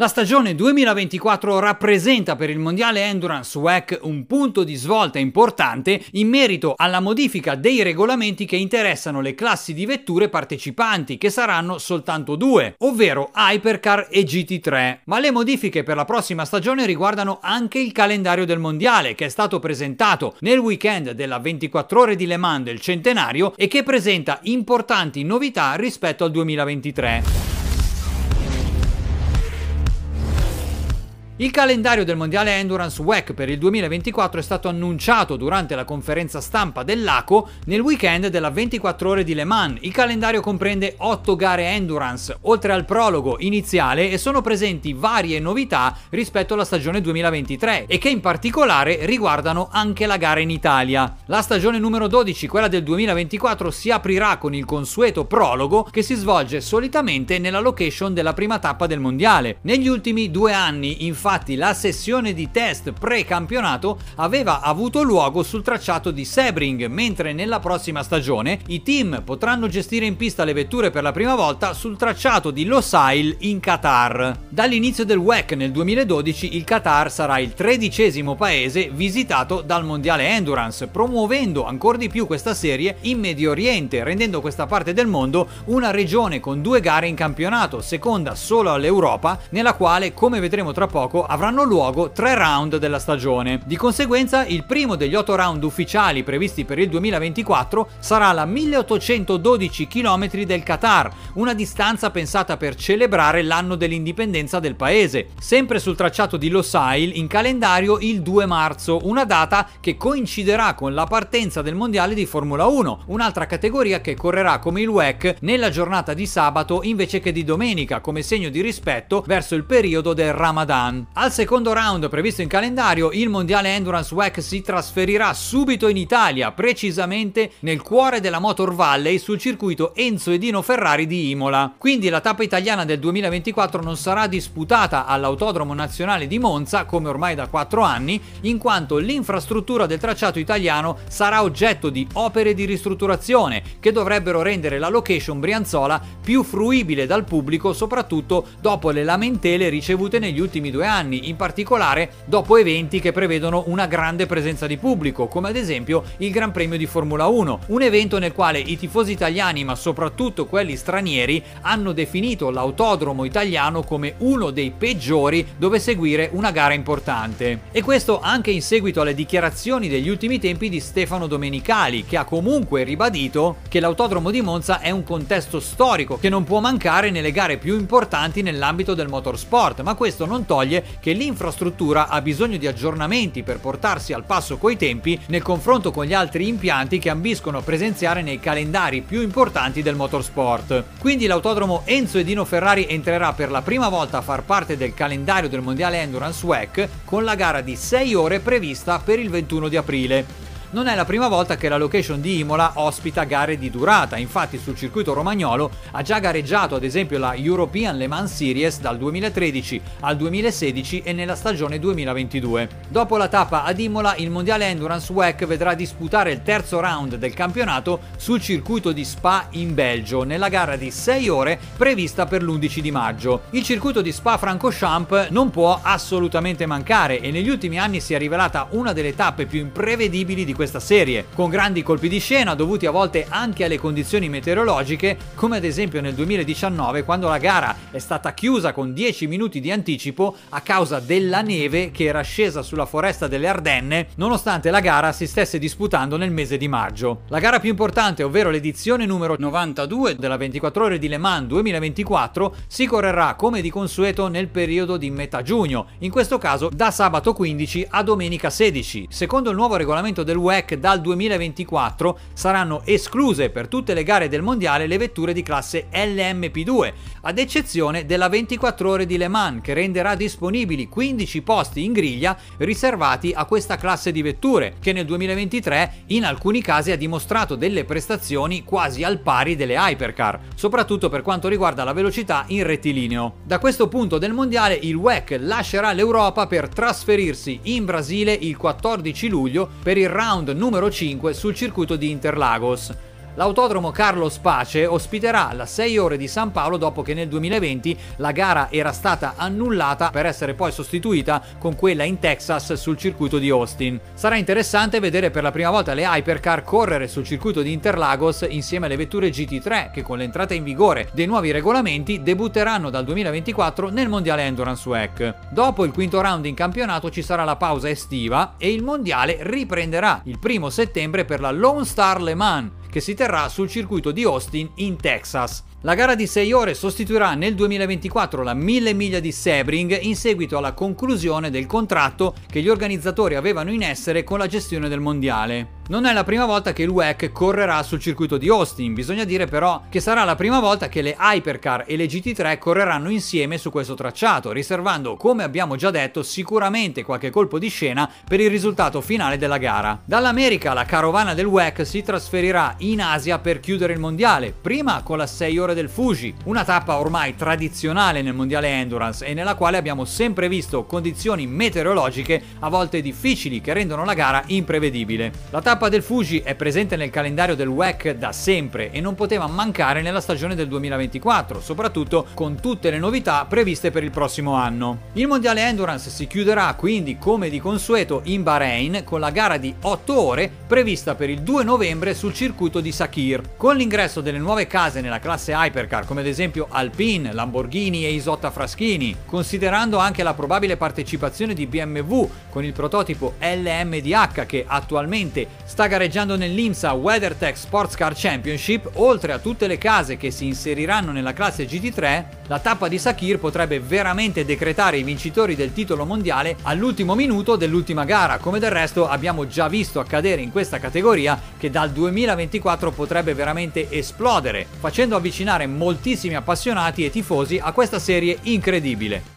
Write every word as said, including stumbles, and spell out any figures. La stagione duemilaventiquattro rappresenta per il mondiale Endurance W E C un punto di svolta importante in merito alla modifica dei regolamenti che interessano le classi di vetture partecipanti, che saranno soltanto due, ovvero Hypercar e G T tre. Ma le modifiche per la prossima stagione riguardano anche il calendario del mondiale, che è stato presentato nel weekend della ventiquattro ore di Le Mans del centenario e che presenta importanti novità rispetto al duemilaventitré. Il calendario del mondiale Endurance W E C per il duemilaventiquattro è stato annunciato durante la conferenza stampa dell'A C O nel weekend della ventiquattro ore di Le Mans. Il calendario comprende otto gare Endurance, oltre al prologo iniziale, e sono presenti varie novità rispetto alla stagione duemilaventitré e che in particolare riguardano anche la gara in Italia. La stagione numero dodici, quella del duemilaventiquattro, si aprirà con il consueto prologo che si svolge solitamente nella location della prima tappa del mondiale. Negli ultimi due anni, infatti, Infatti la sessione di test pre-campionato aveva avuto luogo sul tracciato di Sebring, mentre nella prossima stagione i team potranno gestire in pista le vetture per la prima volta sul tracciato di Lusail in Qatar. Dall'inizio del W E C nel duemiladodici il Qatar sarà il tredicesimo paese visitato dal mondiale Endurance, promuovendo ancora di più questa serie in Medio Oriente, rendendo questa parte del mondo una regione con due gare in campionato, seconda solo all'Europa, nella quale, come vedremo tra poco, avranno luogo tre round della stagione. Di conseguenza, il primo degli otto round ufficiali previsti per il duemilaventiquattro sarà la milleottocentododici chilometri del Qatar, una distanza pensata per celebrare l'anno dell'indipendenza del paese. Sempre sul tracciato di Lusail, in calendario il due marzo, una data che coinciderà con la partenza del mondiale di Formula uno, un'altra categoria che correrà come il W E C nella giornata di sabato invece che di domenica, come segno di rispetto verso il periodo del Ramadan. Al secondo round previsto in calendario, il mondiale Endurance W E C si trasferirà subito in Italia, precisamente nel cuore della Motor Valley, sul circuito Enzo e Dino Ferrari di Imola. Quindi la tappa italiana del duemilaventiquattro non sarà disputata all'Autodromo Nazionale di Monza, come ormai da quattro anni, in quanto l'infrastruttura del tracciato italiano sarà oggetto di opere di ristrutturazione che dovrebbero rendere la location Brianzola più fruibile dal pubblico, soprattutto dopo le lamentele ricevute negli ultimi due anni. anni, in particolare dopo eventi che prevedono una grande presenza di pubblico, come ad esempio il Gran Premio di Formula uno, un evento nel quale i tifosi italiani, ma soprattutto quelli stranieri, hanno definito l'autodromo italiano come uno dei peggiori dove seguire una gara importante. E questo anche in seguito alle dichiarazioni degli ultimi tempi di Stefano Domenicali, che ha comunque ribadito che l'autodromo di Monza è un contesto storico che non può mancare nelle gare più importanti nell'ambito del motorsport, ma questo non toglie che l'infrastruttura ha bisogno di aggiornamenti per portarsi al passo coi tempi nel confronto con gli altri impianti che ambiscono a presenziare nei calendari più importanti del motorsport. Quindi l'autodromo Enzo e Dino Ferrari entrerà per la prima volta a far parte del calendario del mondiale Endurance W E C, con la gara di sei ore prevista per il ventuno di aprile. Non è la prima volta che la location di Imola ospita gare di durata, infatti sul circuito romagnolo ha già gareggiato ad esempio la European Le Mans Series dal duemilatredici al duemilasedici e nella stagione duemilaventidue. Dopo la tappa ad Imola, il mondiale Endurance W E C vedrà disputare il terzo round del campionato sul circuito di Spa in Belgio, nella gara di sei ore prevista per l'undici di maggio. Il circuito di Spa Francorchamps non può assolutamente mancare e negli ultimi anni si è rivelata una delle tappe più imprevedibili di questa serie, con grandi colpi di scena dovuti a volte anche alle condizioni meteorologiche, come ad esempio nel duemiladiciannove, quando la gara è stata chiusa con dieci minuti di anticipo a causa della neve che era scesa sulla foresta delle Ardenne, nonostante la gara si stesse disputando nel mese di maggio. La gara più importante, ovvero l'edizione numero novantadue della ventiquattro ore di Le Mans duemilaventiquattro, si correrà come di consueto nel periodo di metà giugno, in questo caso da sabato quindici a domenica sedici. Secondo il nuovo regolamento del W E C, dal duemilaventiquattro saranno escluse per tutte le gare del mondiale le vetture di classe L M P due, ad eccezione della ventiquattro ore di Le Mans, che renderà disponibili quindici posti in griglia riservati a questa classe di vetture, che nel duemilaventitré in alcuni casi ha dimostrato delle prestazioni quasi al pari delle Hypercar, soprattutto per quanto riguarda la velocità in rettilineo. Da questo punto del mondiale il W E C lascerà l'Europa per trasferirsi in Brasile il quattordici luglio per il round numero cinque sul circuito di Interlagos. L'autodromo Carlos Pace ospiterà la sei ore di San Paolo dopo che nel duemilaventi la gara era stata annullata per essere poi sostituita con quella in Texas sul circuito di Austin. Sarà interessante vedere per la prima volta le Hypercar correre sul circuito di Interlagos insieme alle vetture G T tre che con l'entrata in vigore dei nuovi regolamenti debutteranno dal duemilaventiquattro nel mondiale Endurance W E C. Dopo il quinto round in campionato ci sarà la pausa estiva e il mondiale riprenderà il primo settembre per la Lone Star Le Mans, che si terrà sul circuito di Austin in Texas. La gara di sei ore sostituirà nel duemilaventiquattro la mille miglia di Sebring in seguito alla conclusione del contratto che gli organizzatori avevano in essere con la gestione del mondiale. Non è la prima volta che il W E C correrà sul circuito di Austin, bisogna dire però che sarà la prima volta che le Hypercar e le G T tre correranno insieme su questo tracciato, riservando, come abbiamo già detto, sicuramente qualche colpo di scena per il risultato finale della gara. Dall'America la carovana del W E C si trasferirà in Asia per chiudere il mondiale, prima con la sei ore del Fuji, una tappa ormai tradizionale nel mondiale Endurance e nella quale abbiamo sempre visto condizioni meteorologiche a volte difficili che rendono la gara imprevedibile. La tappa La tappa del Fuji è presente nel calendario del W E C da sempre e non poteva mancare nella stagione del duemilaventiquattro, soprattutto con tutte le novità previste per il prossimo anno. Il mondiale Endurance si chiuderà quindi come di consueto in Bahrain con la gara di otto ore prevista per il due novembre sul circuito di Sakhir. Con l'ingresso delle nuove case nella classe Hypercar come ad esempio Alpine, Lamborghini e Isotta Fraschini, considerando anche la probabile partecipazione di B M W con il prototipo L M D H che attualmente sta gareggiando nell'IMSA WeatherTech Sports Car Championship, oltre a tutte le case che si inseriranno nella classe G T tre, la tappa di Sakhir potrebbe veramente decretare i vincitori del titolo mondiale all'ultimo minuto dell'ultima gara, come del resto abbiamo già visto accadere in questa categoria che dal duemilaventiquattro potrebbe veramente esplodere, facendo avvicinare moltissimi appassionati e tifosi a questa serie incredibile.